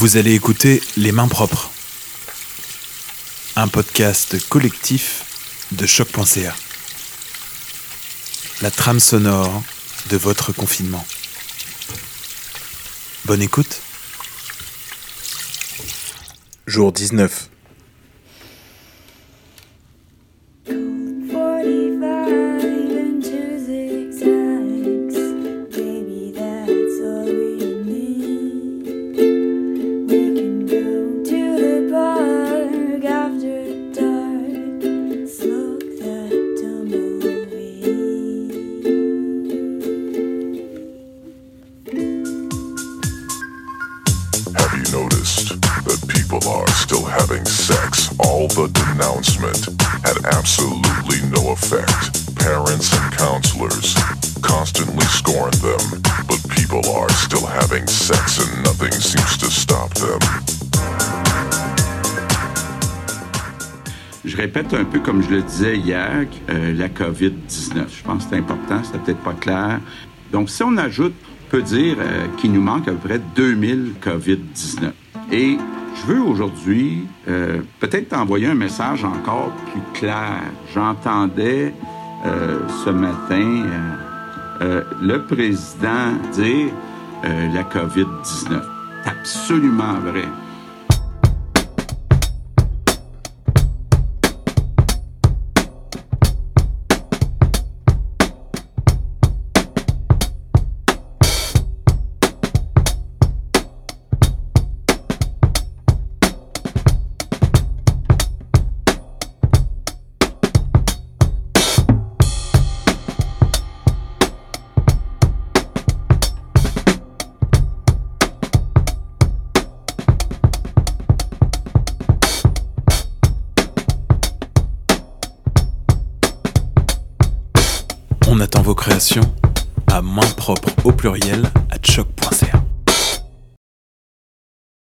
Vous allez écouter Les Mains Propres, un podcast collectif de Choc.ca. La trame sonore de votre confinement. Bonne écoute. Jour 19. Je répète un peu comme je le disais hier, la COVID-19. Je pense que c'est important, c'était peut-être pas clair. Donc, si on ajoute, on peut dire qu'il nous manque à peu près 2000 COVID-19. Et je veux aujourd'hui peut-être t'envoyer un message encore plus clair. J'entendais ce matin le président dire la COVID-19. C'est absolument vrai. On attend vos créations à main propre au pluriel à choc.ca.